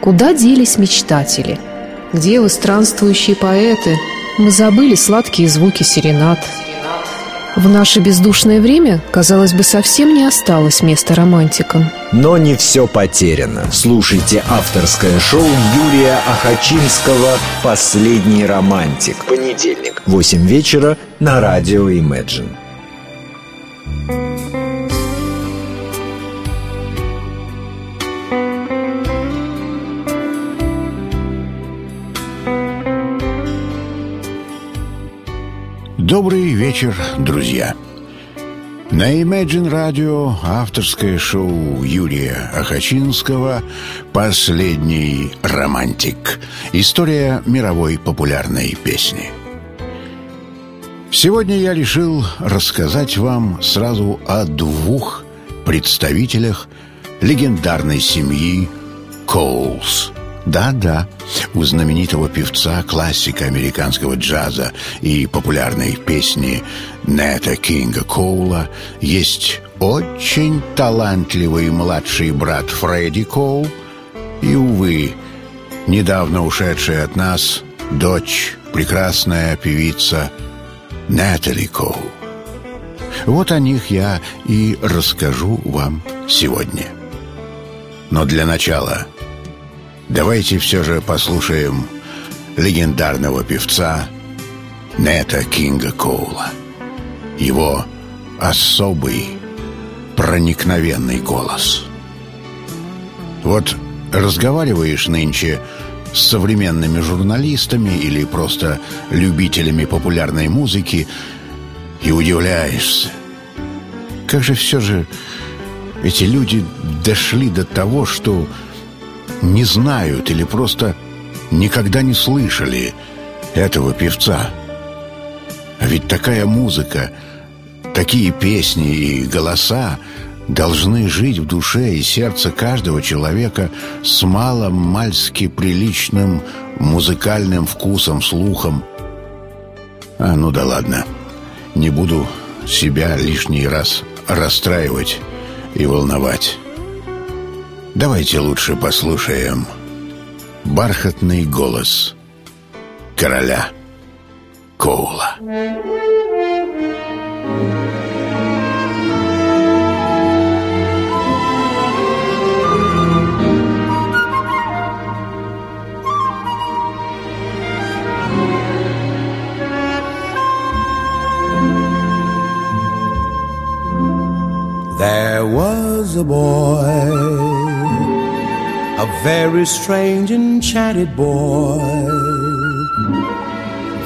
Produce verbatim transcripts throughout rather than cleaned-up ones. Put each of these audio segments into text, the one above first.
Куда делись мечтатели? Где вы, странствующие поэты? Мы забыли сладкие звуки серенад. В наше бездушное время, казалось бы, совсем не осталось места романтикам. Но не все потеряно. Слушайте авторское шоу Юрия Охочинского «Последний романтик». Понедельник, восемь вечера на радио Imagine. Добрый вечер, друзья! На Imagine Radio авторское шоу Юрия Охочинского «Последний романтик. История мировой популярной песни». Сегодня я решил рассказать вам сразу о двух представителях легендарной семьи Коулс. Да-да, у знаменитого певца, классика американского джаза и популярной песни Нэта Кинга Коула есть очень талантливый младший брат Фредди Коул и, увы, недавно ушедшая от нас дочь, прекрасная певица Натали Коул. Вот о них я и расскажу вам сегодня. Но для начала... давайте все же послушаем легендарного певца Нэта Кинга Коула. Его особый, проникновенный голос. Вот разговариваешь нынче с современными журналистами или просто любителями популярной музыки и удивляешься. Как же все же эти люди дошли до того, что... не знают или просто никогда не слышали этого певца. А ведь такая музыка, такие песни и голоса должны жить в душе и сердце каждого человека с маломальски приличным музыкальным вкусом, слухом. А ну да ладно, не буду себя лишний раз расстраивать и волновать. Давайте лучше послушаем бархатный голос короля Коула. There was a boy, a very strange, enchanted boy.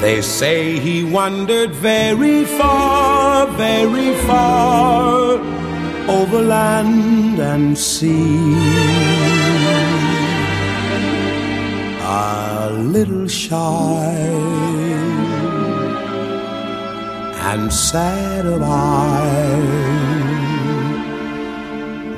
They say he wandered very far, very far, over land and sea. A little shy and sad of eye,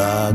the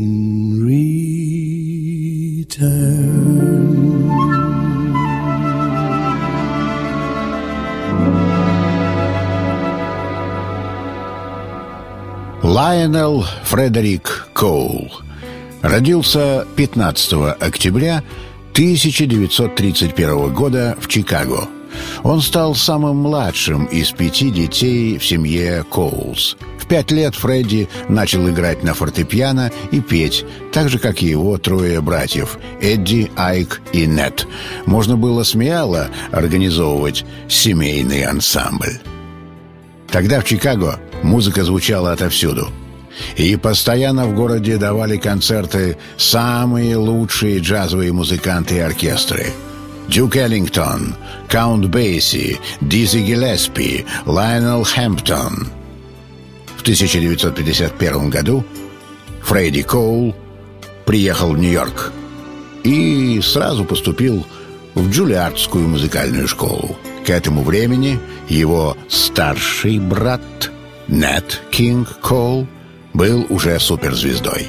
return. Лайонел Фредерик Коул родился пятнадцатого октября тысяча девятьсот тридцать первого года в Чикаго. Он стал самым младшим из пяти детей в семье Коулс. В пять лет Фредди начал играть на фортепиано и петь, так же, как и его трое братьев – Эдди, Айк и Нэт. Можно было смело организовывать семейный ансамбль. Тогда в Чикаго музыка звучала отовсюду. И постоянно в городе давали концерты самые лучшие джазовые музыканты и оркестры. Дюк Эллингтон, Каунт Бейси, Диззи Гиллеспи, Лайонел Хэмптон. В тысяча девятьсот пятьдесят первом году Фредди Коул приехал в Нью-Йорк и сразу поступил в Джулиардскую музыкальную школу. К этому времени его старший брат Нэт Кинг Коул был уже суперзвездой.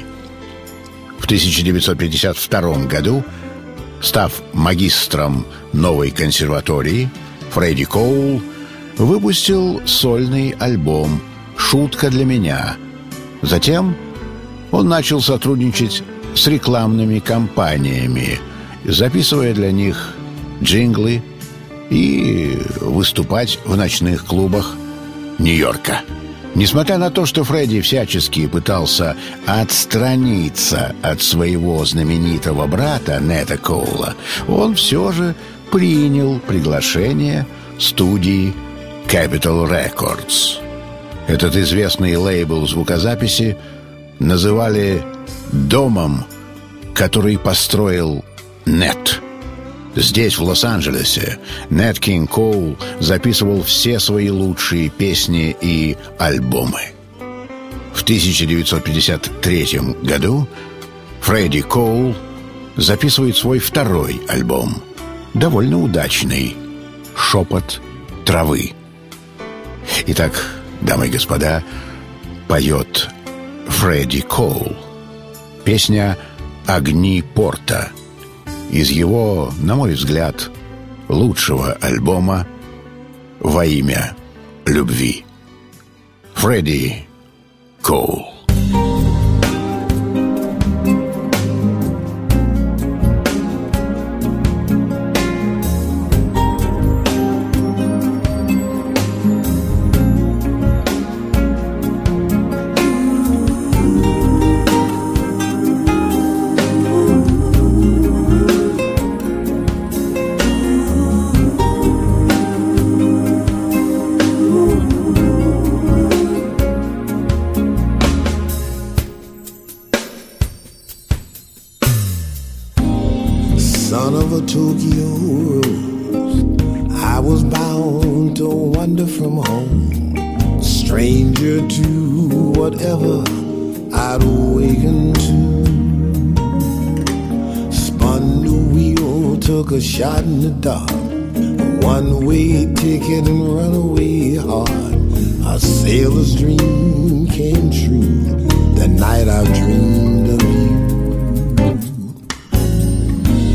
В тысяча девятьсот пятьдесят втором году, став магистром новой консерватории, Фредди Коул выпустил сольный альбом «Шутка для меня». Затем он начал сотрудничать с рекламными компаниями, записывая для них джинглы и выступать в ночных клубах Нью-Йорка. Несмотря на то, что Фредди всячески пытался отстраниться от своего знаменитого брата Нэта Коула, он все же принял приглашение студии Capitol Records. Этот известный лейбл звукозаписи называли «домом, который построил Нэт». Здесь, в Лос-Анджелесе, Нэт Кинг Коул записывал все свои лучшие песни и альбомы. В тысяча девятьсот пятьдесят третьем году Фредди Коул записывает свой второй альбом, довольно удачный «Шепот травы». Итак, дамы и господа, поет Фредди Коул. Песня «Огни порта» из его, на мой взгляд, лучшего альбома «Во имя любви». Фредди Коул. Shot in the dark, one-way ticket and runaway heart. A sailor's dream came true the night I dreamed of you.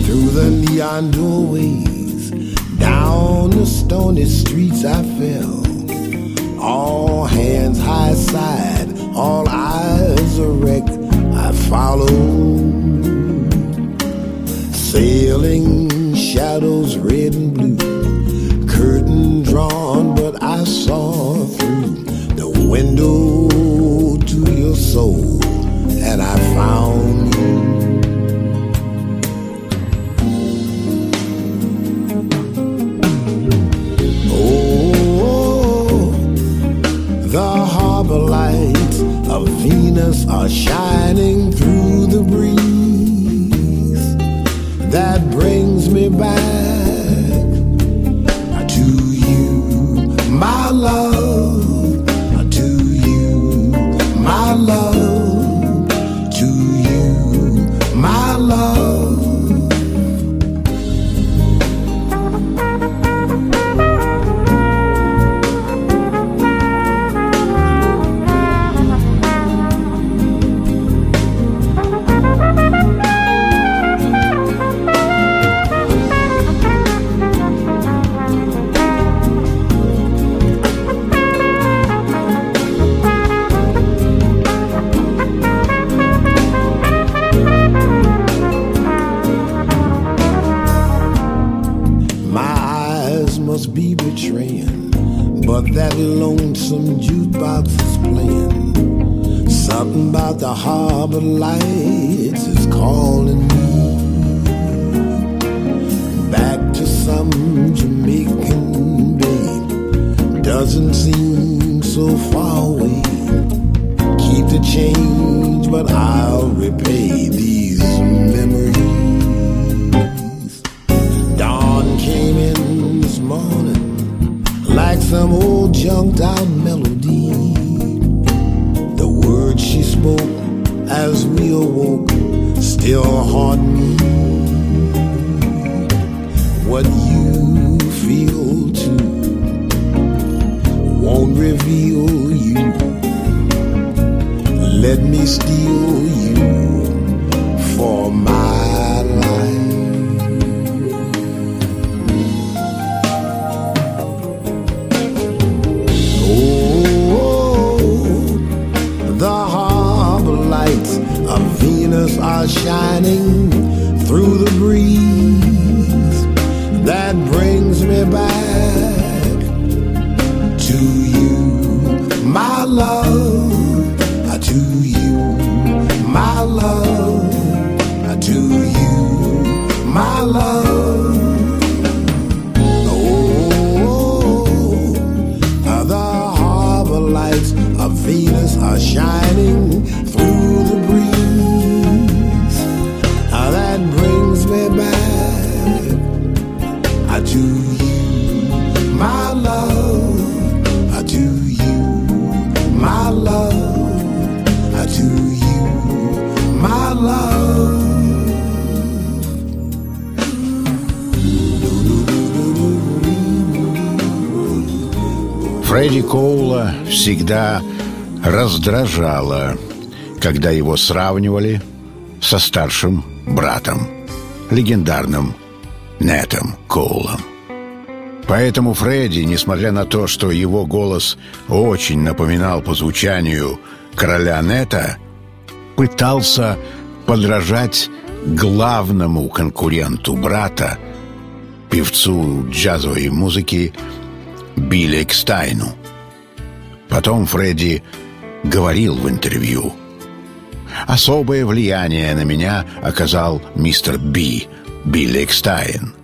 Through the neon doorways, down the stony streets I fell. All hands high side, all eyes erect, I followed, sailing shadows red and blue, curtain drawn, but I saw through the window to your soul, and I found you. Oh, the harbor lights of Venus are shining through the breeze. That brings me back to you, my love, to you, my love, to you, my love. that lonesome jukebox is playing. Something about the harbor lights is calling me back to some Jamaican babe. Doesn't seem so far away. Keep the change, but I'll repay these memories. Dawn came in this morning like some old junked out melody. The words she spoke as we awoke still haunt me. What you feel too won't reveal you. Let me steal you for my life. Are shining through the breeze that brings me back to you, my love, to you, my love, to you, my love. Oh, the harbor lights of Venus are shining through the breeze. To you, my love, I do you, my love, I do you, my love. Фредди Коула всегда раздражало, когда его сравнивали со старшим братом, легендарным Нэтом Коулом. Поэтому Фредди, несмотря на то, что его голос очень напоминал по звучанию короля Нэта, пытался подражать главному конкуренту брата, певцу джазовой музыки Билли Экстайну. Потом Фредди говорил в интервью: «Особое влияние на меня оказал мистер Би, Билли Экстайн.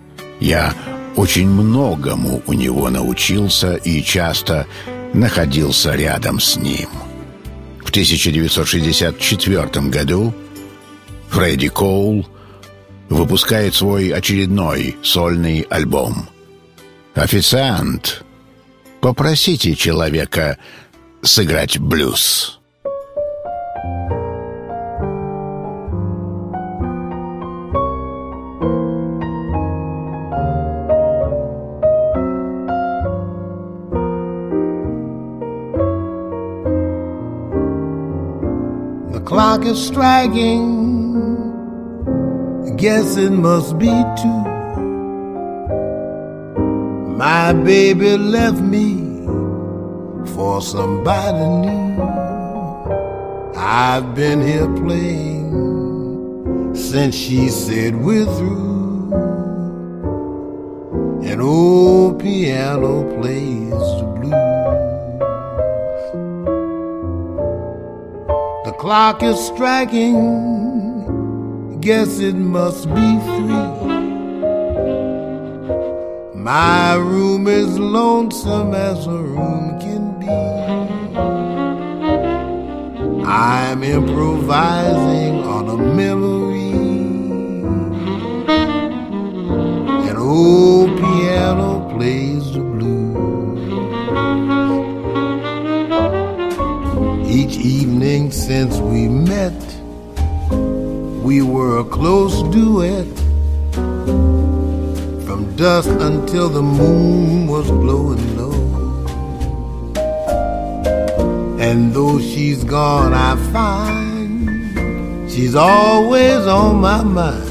Я очень многому у него научился и часто находился рядом с ним». В тысяча девятьсот шестьдесят четвёртом году Фредди Коул выпускает свой очередной сольный альбом. «Официант, попросите человека сыграть блюз». Clock is striking, guess it must be two. My baby left me for somebody new. I've been here playing since she said we're through. An old piano plays the blues. Clock is striking, guess it must be three. My room is lonesome as a room can be. I'm improvising on a memory. An old piano plays the blues. Each evening since we met, we were a close duet. From dusk until the moon was glowing low. And though she's gone, I find she's always on my mind.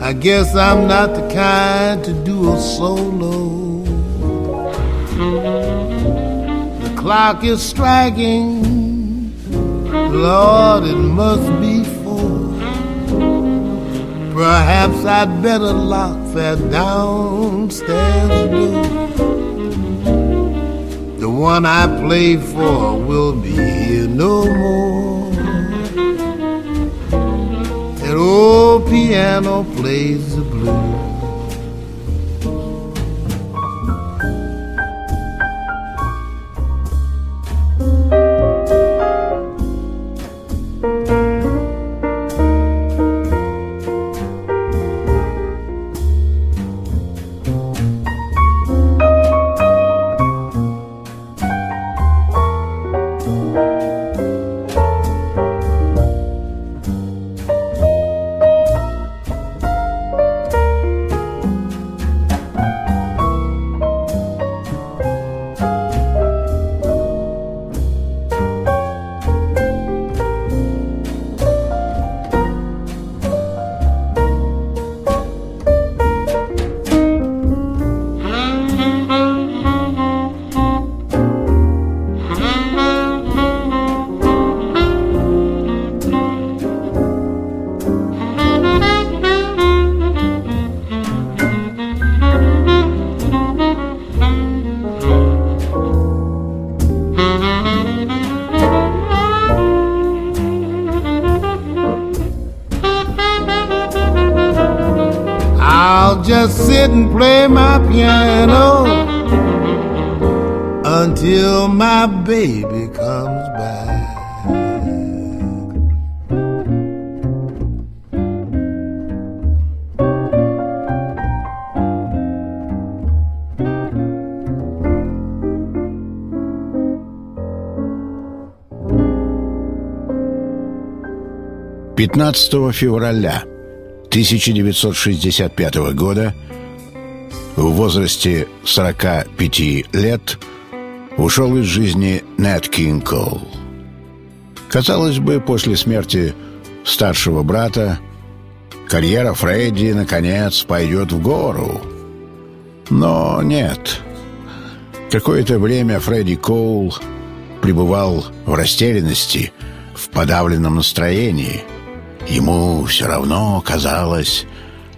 I guess I'm not the kind to do a solo. Clock is striking, Lord, it must be four. Perhaps I'd better lock that downstairs door. one I played for will be here no more. That old piano plays the blues. Just sit and play my piano until my baby comes back. пятнадцатого февраля тысяча девятьсот шестьдесят пятого года в возрасте сорока пяти лет ушел из жизни Нэт Кинг Коул. Казалось бы, после смерти старшего брата карьера Фредди наконец пойдет в гору. Но нет. Какое-то время Фредди Коул пребывал в растерянности, в подавленном настроении. Ему все равно казалось,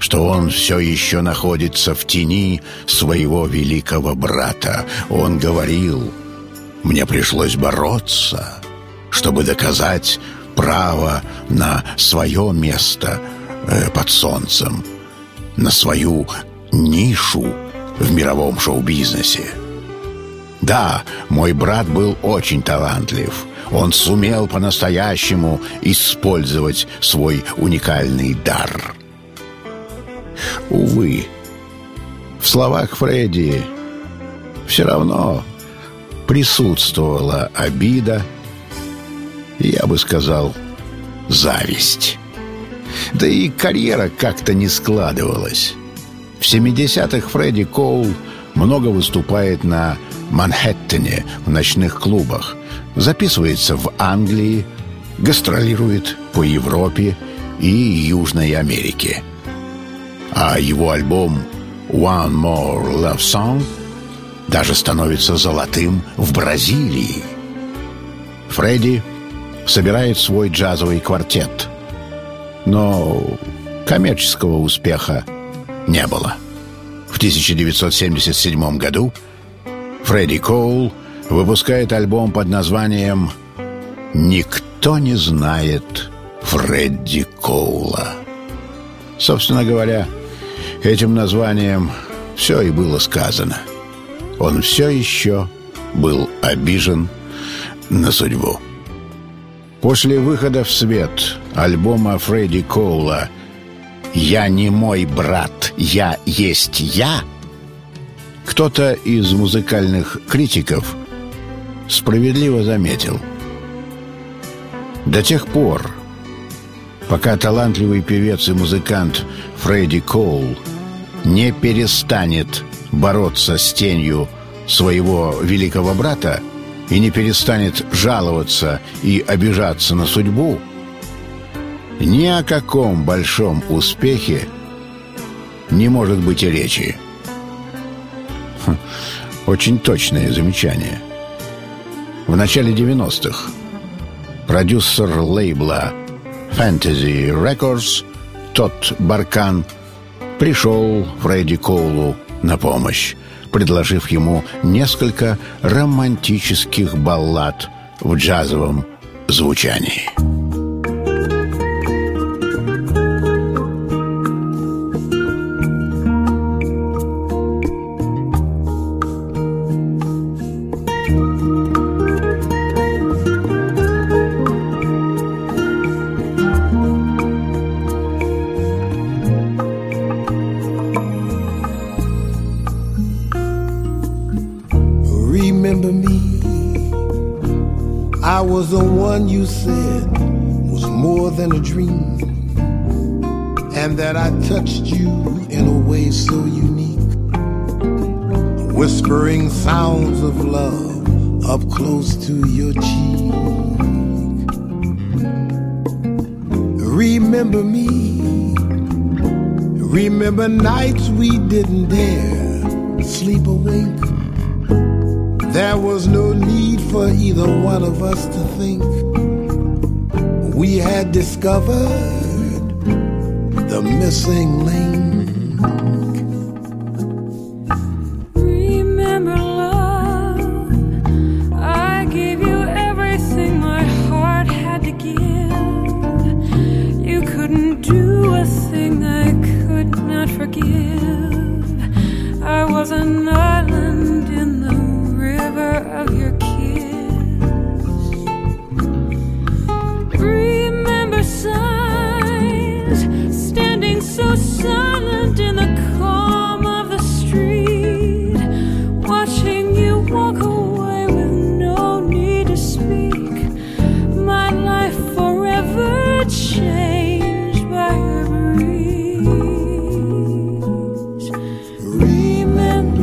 что он все еще находится в тени своего великого брата. Он говорил: «Мне пришлось бороться, чтобы доказать право на свое место под солнцем, на свою нишу в мировом шоу-бизнесе. Да, мой брат был очень талантлив. Он сумел по-настоящему использовать свой уникальный дар». Увы, в словах Фредди все равно присутствовала обида, и, я бы сказал, зависть. Да и карьера как-то не складывалась. В семидесятых Фредди Коул много выступает на Манхэттене, в ночных клубах, записывается в Англии, гастролирует по Европе и Южной Америке. А его альбом «One More Love Song» даже становится золотым в Бразилии. Фредди собирает свой джазовый квартет, но коммерческого успеха не было. В тысяча девятьсот семьдесят седьмом году Фредди Коул выпускает альбом под названием «Никто не знает Фредди Коула». Собственно говоря, этим названием все и было сказано. Он все еще был обижен на судьбу. После выхода в свет альбома Фредди Коула «Я не мой брат, я есть я» кто-то из музыкальных критиков справедливо заметил: до тех пор, пока талантливый певец и музыкант Фредди Коул не перестанет бороться с тенью своего великого брата и не перестанет жаловаться и обижаться на судьбу, ни о каком большом успехе не может быть и речи. Очень точное замечание. В начале девяностых продюсер лейбла Fantasy Records Тодд Баркан пришел Фредди Коулу на помощь, предложив ему несколько романтических баллад в джазовом звучании. You said was more than a dream, and that I touched you in a way so unique, whispering sounds of love up close to your cheek. Remember me, remember nights we didn't dare sleep a wink. There was no need for either one of us to think. We had discovered the missing link. Remember love, I gave you everything my heart had to give. You couldn't do a thing I could not forgive. I was an island in the river of your silent in the calm of the street, watching you walk away with no need to speak. My life forever changed by your breeze. Remember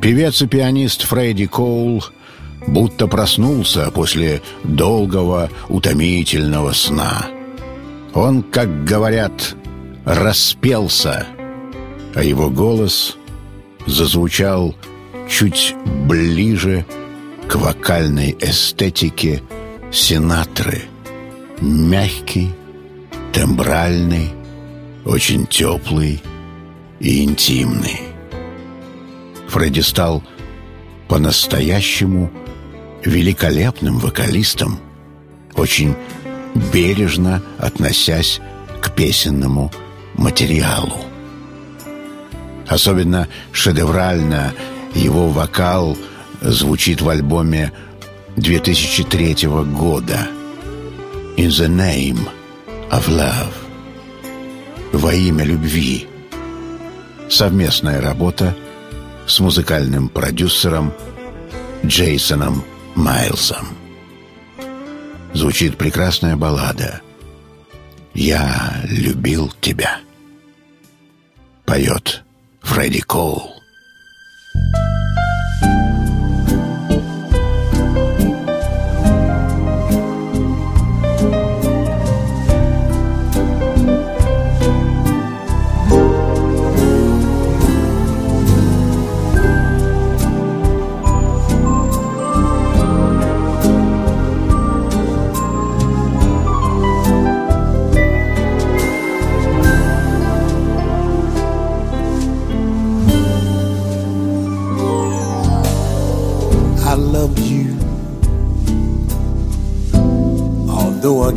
Певец и пианист Фредди Коул будто проснулся после долгого, утомительного сна. Он, как говорят, распелся, а его голос зазвучал чуть ближе к вокальной эстетике Синатры. Мягкий, тембральный, очень теплый и интимный. Фредди стал по-настоящему великолепным вокалистом, очень бережно относясь к песенному материалу. Особенно шедеврально его вокал звучит в альбоме две тысячи третьего года «In the Name of Love» — «Во имя любви». Совместная работа с музыкальным продюсером Джейсоном Майлсом. Звучит прекрасная баллада «Я любил тебя». Поет Фредди Коул.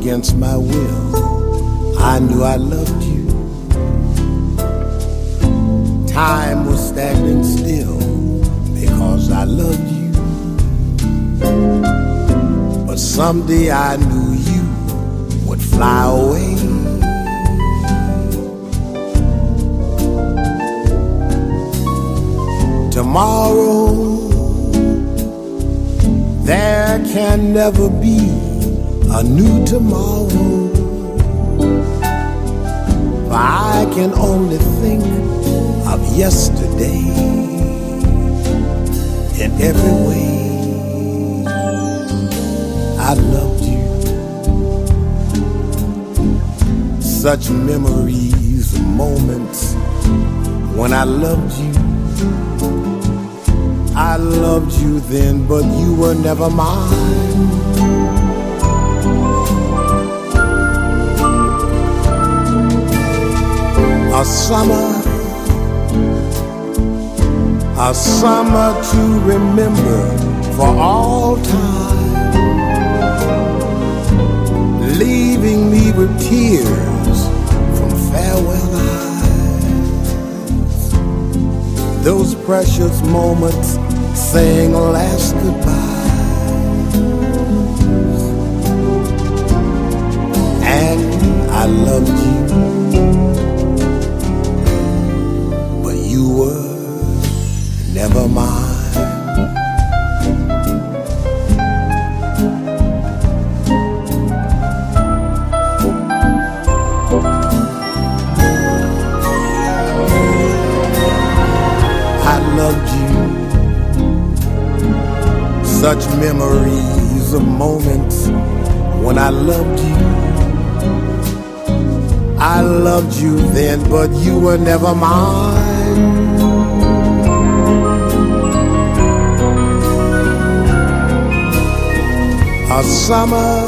Against my will, I knew I loved you. Time was standing still because I loved you. But someday I knew you would fly away. Tomorrow there can never be a new tomorrow, for I can only think of yesterday in every way. I loved you. Such memories, moments when I loved you. I loved you then, but you were never mine. A summer, a summer to remember for all time, leaving me with tears from farewell eyes. Those precious moments saying last goodbye, and I loved you. Never mind. I loved you. Such memories of moments when I loved you. I loved you then, but you were never mine. A summer,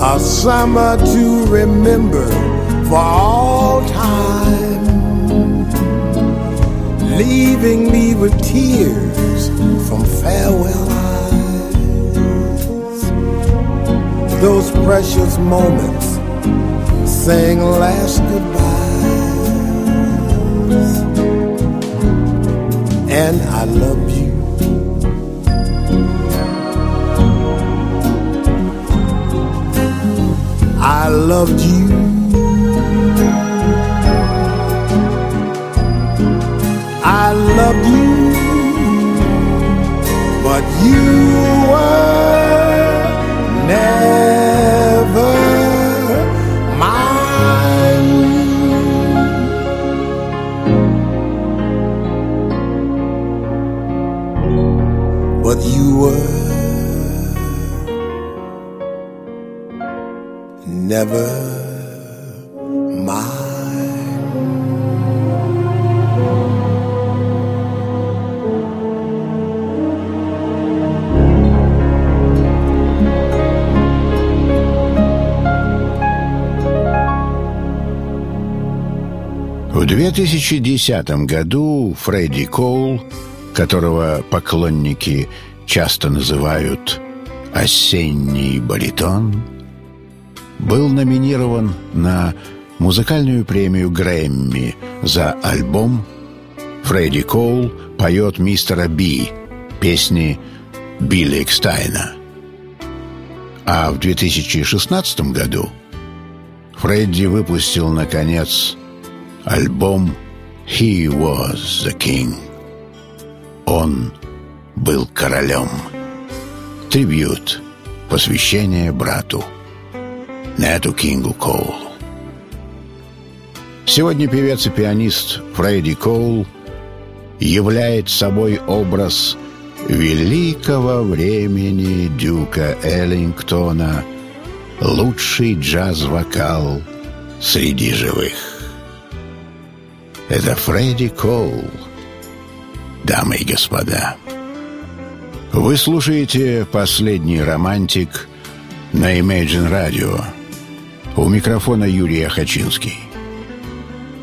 a summer to remember for all time, leaving me with tears from farewell eyes. Those precious moments saying last goodbyes, and I love you. I loved you. I loved you, but you were never mine. But you were never mine. В две тысячи десятом году Фредди Коул которого поклонники часто называют «осенний баритон», был номинирован на музыкальную премию Грэмми за альбом «Фредди Коул поет мистера Би» песни Билли Экстайна. А в две тысячи шестнадцатом году Фредди выпустил, наконец, альбом «He was the King». Он был королем. Трибьют, посвящение брату, Нэту Кингу Коулу. Сегодня певец и пианист Фредди Коул являет собой образ великого времени Дюка Эллингтона, лучший джаз-вокал среди живых. Это Фредди Коул, дамы и господа. Вы слушаете «Последний романтик» на Imagine Radio. У микрофона Юрий Охочинский.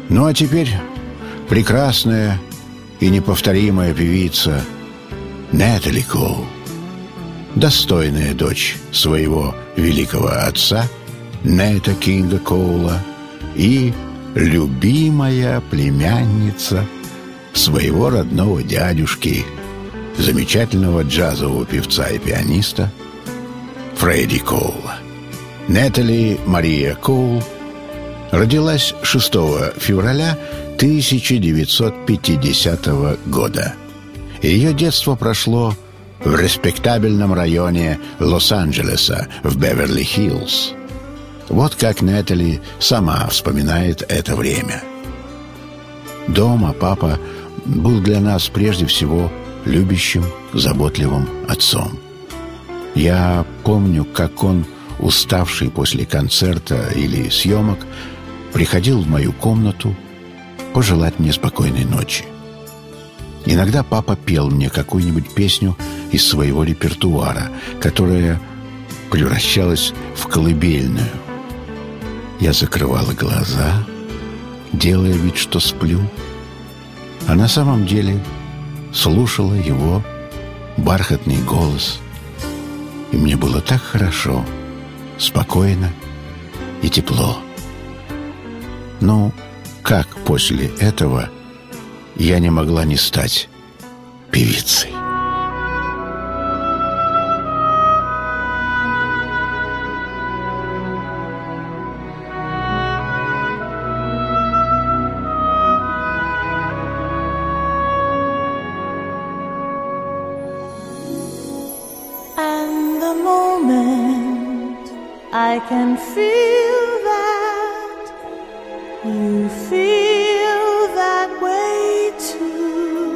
Ну а теперь прекрасная и неповторимая певица Натали Коул, достойная дочь своего великого отца Нэта Кинга Коула и любимая племянница своего родного дядюшки, замечательного джазового певца и пианиста Фредди Коула. Натали Мария Коул родилась шестого февраля тысяча девятьсот пятидесятого года. Ее детство прошло в респектабельном районе Лос-Анджелеса, в Беверли-Хиллз. Вот как Натали сама вспоминает это время. «Дома папа был для нас прежде всего любящим, заботливым отцом. Я помню, как он, уставший после концерта или съемок, приходил в мою комнату пожелать мне спокойной ночи. Иногда папа пел мне какую-нибудь песню из своего репертуара, которая превращалась в колыбельную. Я закрывала глаза, делая вид, что сплю, а на самом деле слушала его бархатный голос. И мне было так хорошо, спокойно и тепло. Ну, как после этого я не могла не стать певицей?» I can feel that you feel that way too,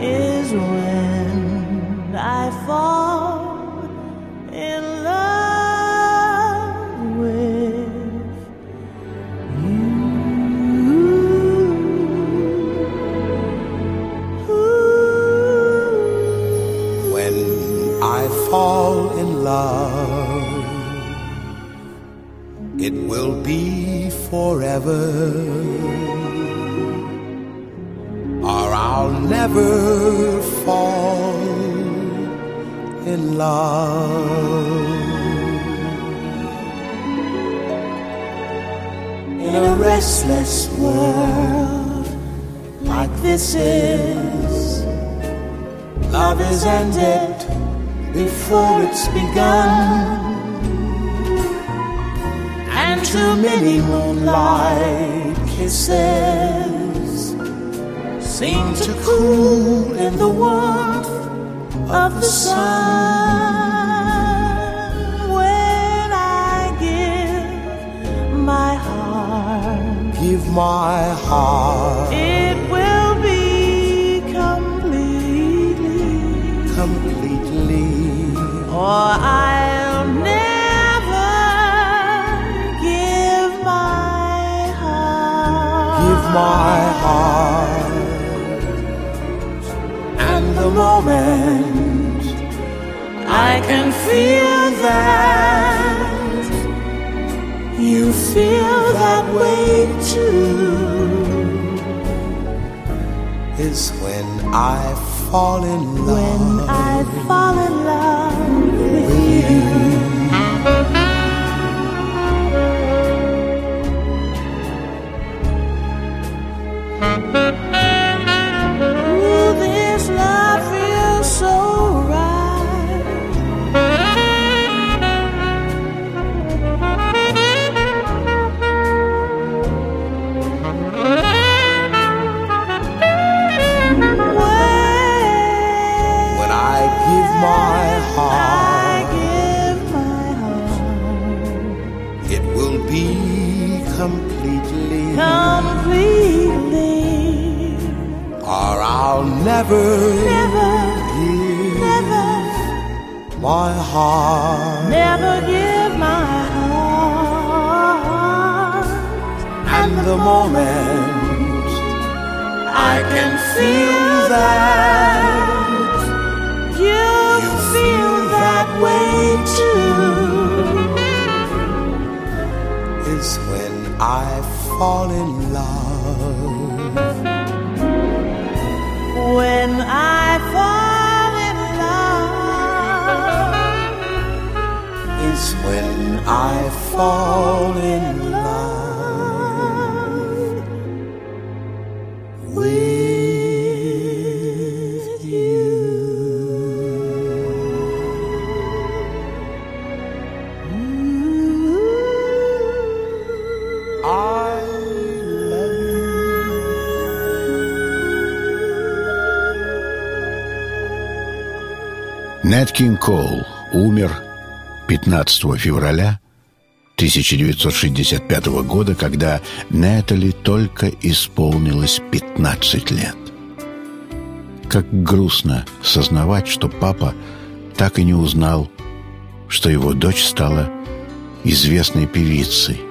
is when I fall in love with you. Ooh. When I fall in love, it will be forever, or I'll never fall in love. In a restless world like this is, love is ended before it's begun, and too many moonlight kisses seem to cool in the warmth of the sun. When I give my heart, give my heart, it will be completely, completely. Or I'll never give my heart, give my heart. And the moment I can feel that you feel that way too, is when I fall in love. When I fall in love with you. Ooh, this love feels so my heart, I give my heart, it will be completely, completely, or I'll never, never give, never, my heart, never give my heart, and, and the moment I can feel that. Way too is when I fall in love. When I fall in love is when I fall in love with. Нэт Кинг Коул умер пятнадцатого февраля тысяча девятьсот шестьдесят пятого года, когда Натали только исполнилось пятнадцать лет. Как грустно сознавать, что папа так и не узнал, что его дочь стала известной певицей,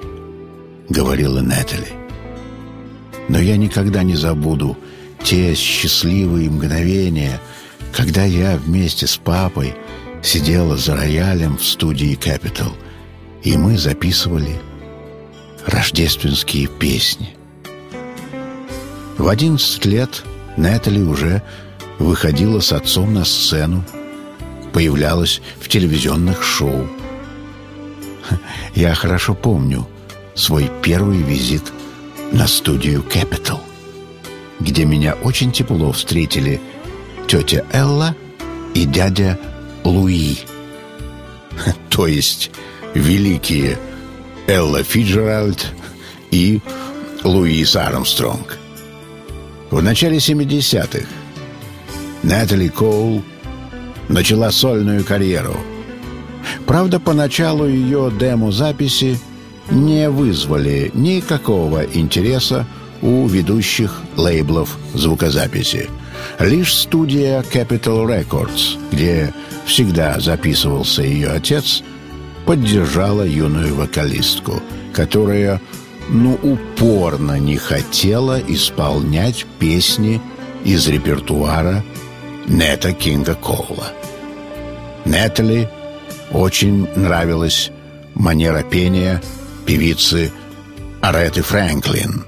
говорила Натали. Но я никогда не забуду те счастливые мгновения, когда я вместе с папой сидела за роялем в студии Capitol, и мы записывали рождественские песни. В одиннадцать лет Натали уже выходила с отцом на сцену, появлялась в телевизионных шоу. Я хорошо помню свой первый визит на студию Capitol, где меня очень тепло встретили тетя Элла и дядя Луи, то есть великие Элла Фитцджеральд и Луис Армстронг. В начале семидесятых Натали Коул начала сольную карьеру. Правда, поначалу ее демо-записи не вызвали никакого интереса у ведущих лейблов звукозаписи. Лишь студия Capitol Records, где всегда записывался ее отец, поддержала юную вокалистку, которая, ну, упорно не хотела исполнять песни из репертуара Нэта Кинга Коула. Натали очень нравилась манера пения певицы Ареты Франклин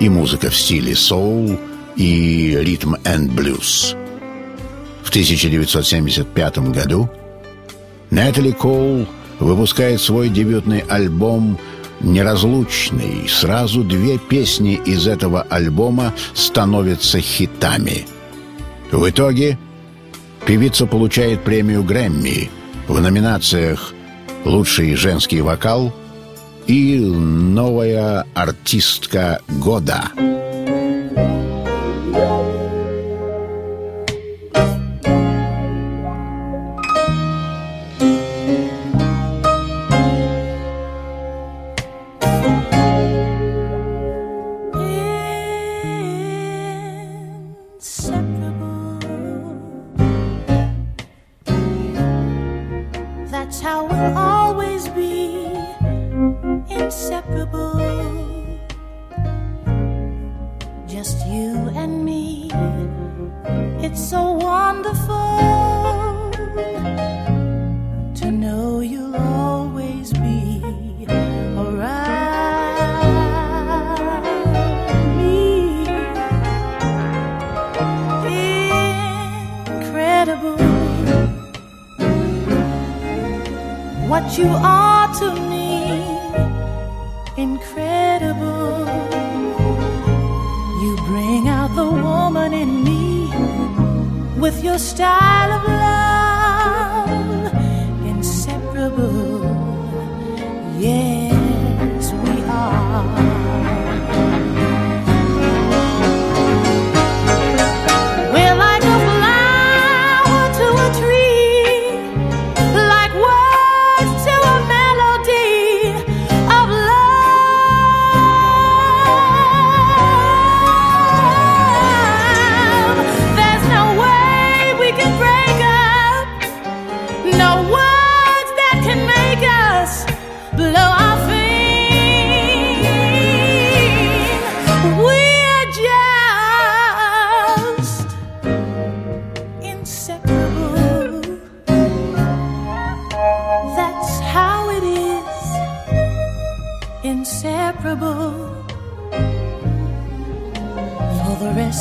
и музыка в стиле соул и ритм энд блюз. В тысяча девятьсот семьдесят пятом году Натали Коул выпускает свой дебютный альбом «Неразлучный». Сразу две песни из этого альбома становятся хитами. В итоге певица получает премию Грэмми в номинациях «Лучший женский вокал» и «Новая артистка года». Inseparable, you are to me, incredible. You bring out the woman in me with your style of love, inseparable. Yes, we are.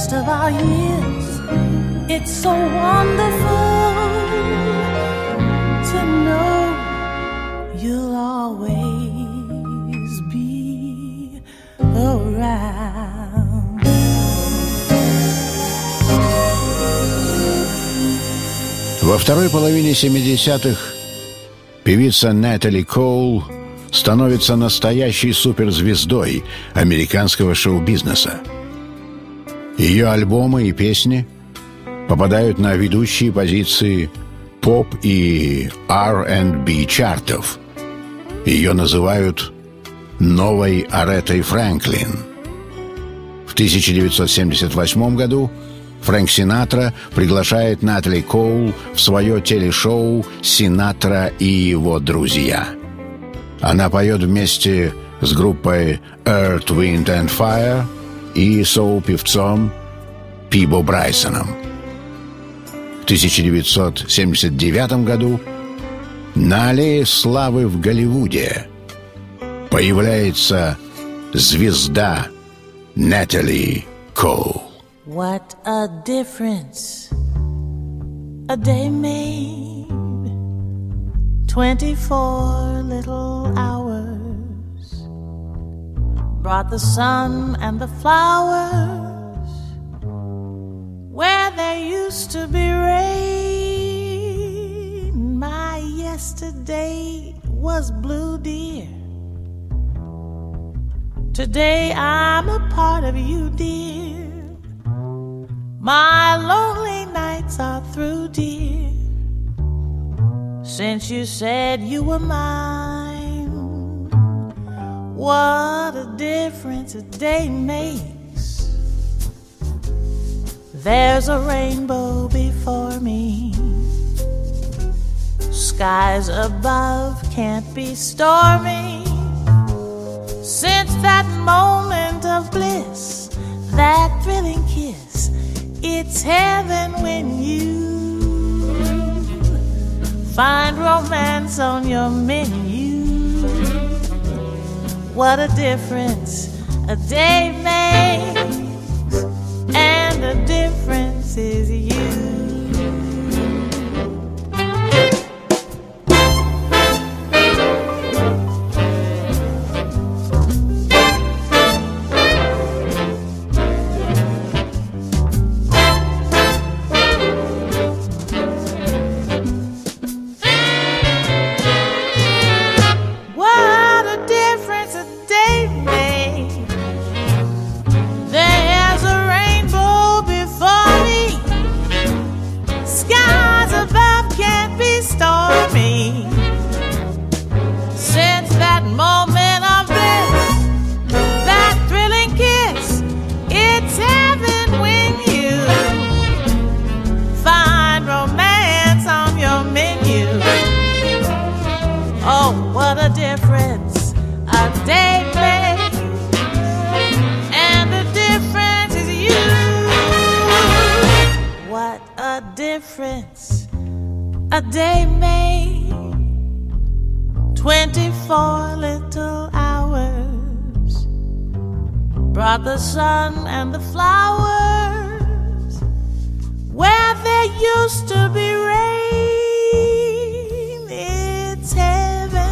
Of our years, it's so wonderful to know you'll always be around. Во второй половине семидесятых певица Натали Коул становится настоящей суперзвездой американского шоу-бизнеса. Ее альбомы и песни попадают на ведущие позиции поп и ар энд би чартов. Ее называют «Новой Аретой Франклин». В тысяча девятьсот семьдесят восьмом году Фрэнк Синатра приглашает Натали Коул в свое телешоу «Синатра и его друзья». Она поет вместе с группой «Earth, Wind and Fire» и соул-певцом Пибо Брайсоном. В тысяча девятьсот семьдесят девятом году на аллее славы в Голливуде появляется звезда Натали Коул. What a difference a day made. Twenty-four little hours brought the sun and the flowers where there used to be rain. My yesterday was blue, dear. Today I'm a part of you, dear. My lonely nights are through, dear. Since you said you were mine, what a difference a day makes. There's a rainbow before me. Skies above can't be stormy. Since that moment of bliss, that thrilling kiss, it's heaven when you find romance on your menu. What a difference a day makes, and the difference is you. Used to be rain, it's heaven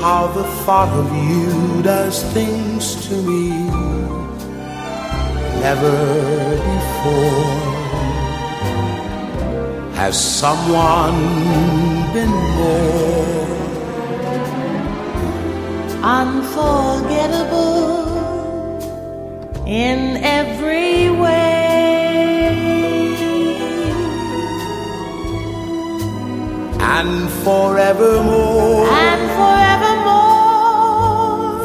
How the thought of you does things to me never before has someone been more unforgettable in every way, and forevermore, and forevermore,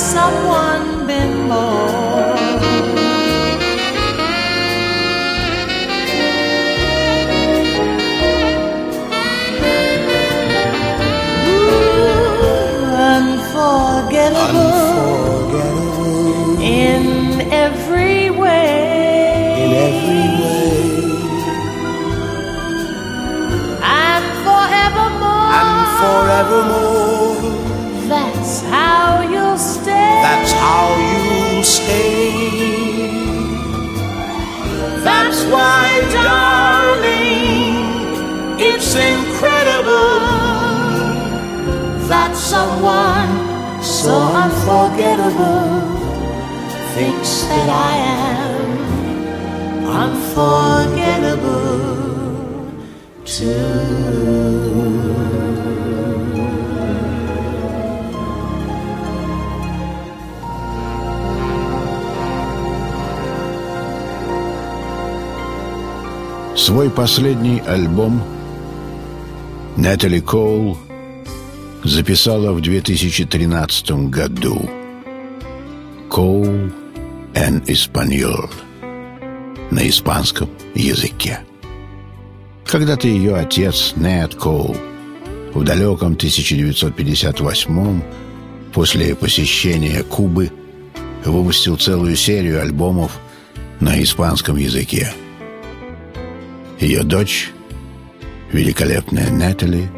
Someone been born ooh, unforgettable, unforgettable in every way, in every way, and forevermore, and forevermore, that's how you. That's how you stay. That's why, darling, it's incredible that someone so unforgettable thinks that I am unforgettable too. Свой последний альбом Натали Коул записала в две тысячи тринадцатом году. Cole En Español, на испанском языке. Когда-то ее отец Нэт Коул в далеком тысяча девятьсот пятьдесят восьмом после посещения Кубы выпустил целую серию альбомов на испанском языке. Ее дочь, великолепная Натали,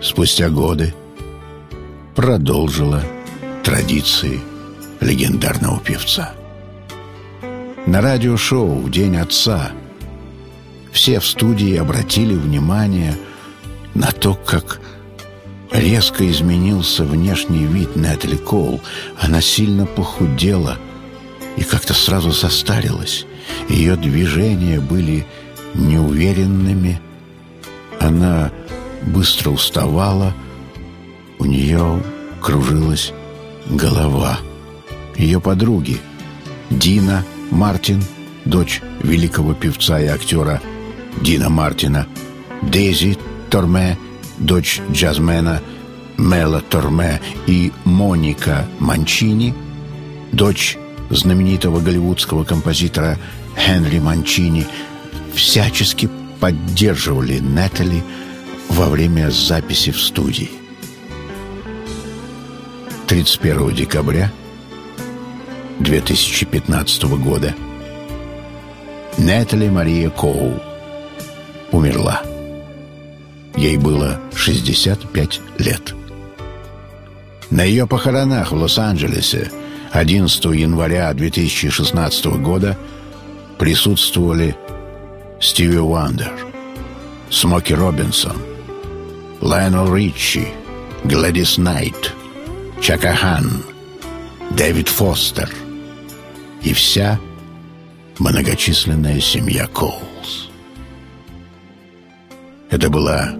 спустя годы продолжила традиции легендарного певца. На радиошоу в День отца все в студии обратили внимание на то, как резко изменился внешний вид Натали Коул. Она сильно похудела и как-то сразу состарилась. Ее движения были неуверенными, она быстро уставала, у нее кружилась голова. Ее подруги Дина Мартин, дочь великого певца и актера Дина Мартина, Дейзи Торме, дочь джазмена Мела Торме, и Моника Манчини, дочь знаменитого голливудского композитора Хенри Манчини, всячески поддерживали Натали во время записи в студии. тридцать первого декабря две тысячи пятнадцатого года Натали Мария Коул умерла. Ей было шестьдесят пять лет. На ее похоронах в Лос-Анджелесе одиннадцатого января две тысячи шестнадцатого года присутствовали Стиви Уандер, Смоки Робинсон, Лайонел Ричи, Глэдис Найт, Чака Хан, Дэвид Фостер и вся многочисленная семья Коулс. Это была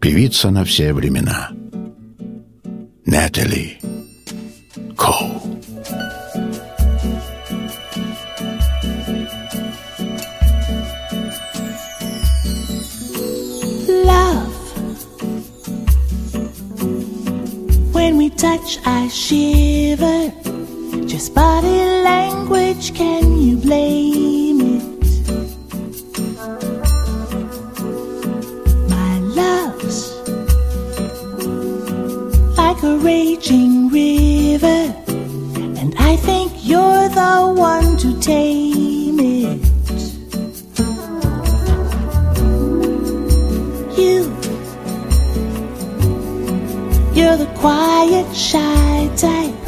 певица на все времена Натали Коул. touch I shiver. Just body language, can you blame it? My love's like a raging river, and I think you're the one to tame it. You're the quiet, shy type.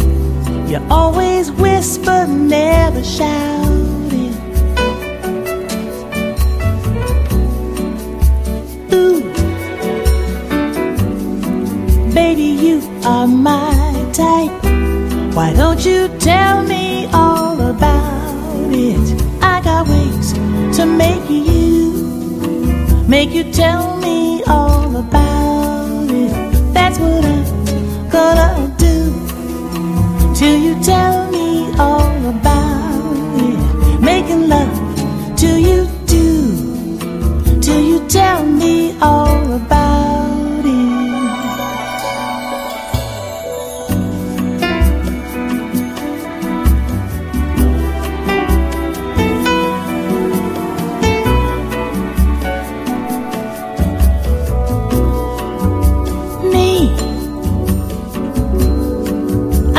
You always whisper, never shouting. Ooh, baby, you are my type. Why don't you tell me all about it? I got ways to make you, make you tell me all about it. That's what I gonna do till you tell me all about it. Making love till you do, till you tell me all about it. Me,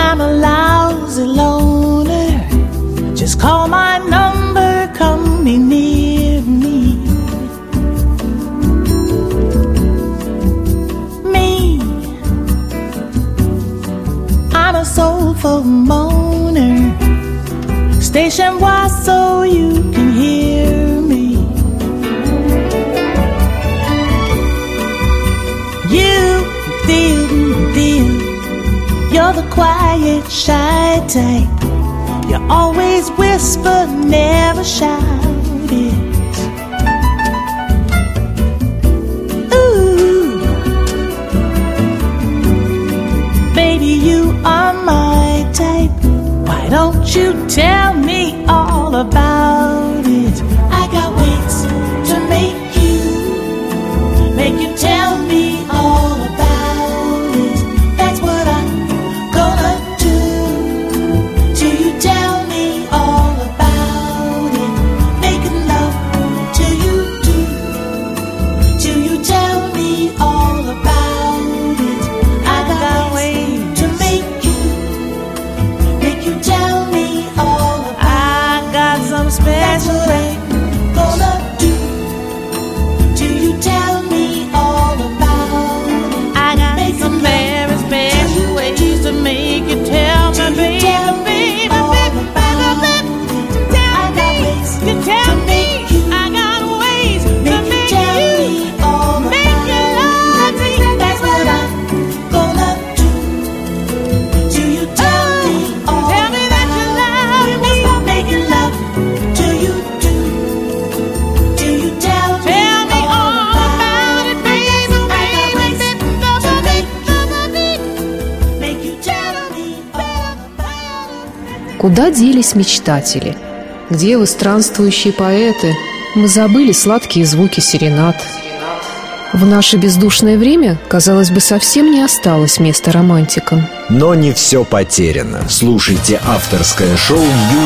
I'm a lousy loner. Just call my number, come be near me. Me, I'm a soulful moaner. Station wide so you can hear me. You feel me, feel. You're the quiet, shy type. You always whisper, never shout it. Ooh, baby, you are my type. Why don't you tell me all about it? I got ways to make you, make you tell me all about it. Куда делись мечтатели? Где вы, странствующие поэты? Мы забыли сладкие звуки серенад. В наше бездушное время, казалось бы, совсем не осталось места романтикам. Но не все потеряно. Слушайте авторское шоу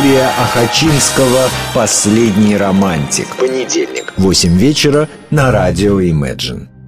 Юрия Охочинского «Последний романтик». Понедельник, восемь вечера на радио Imagine.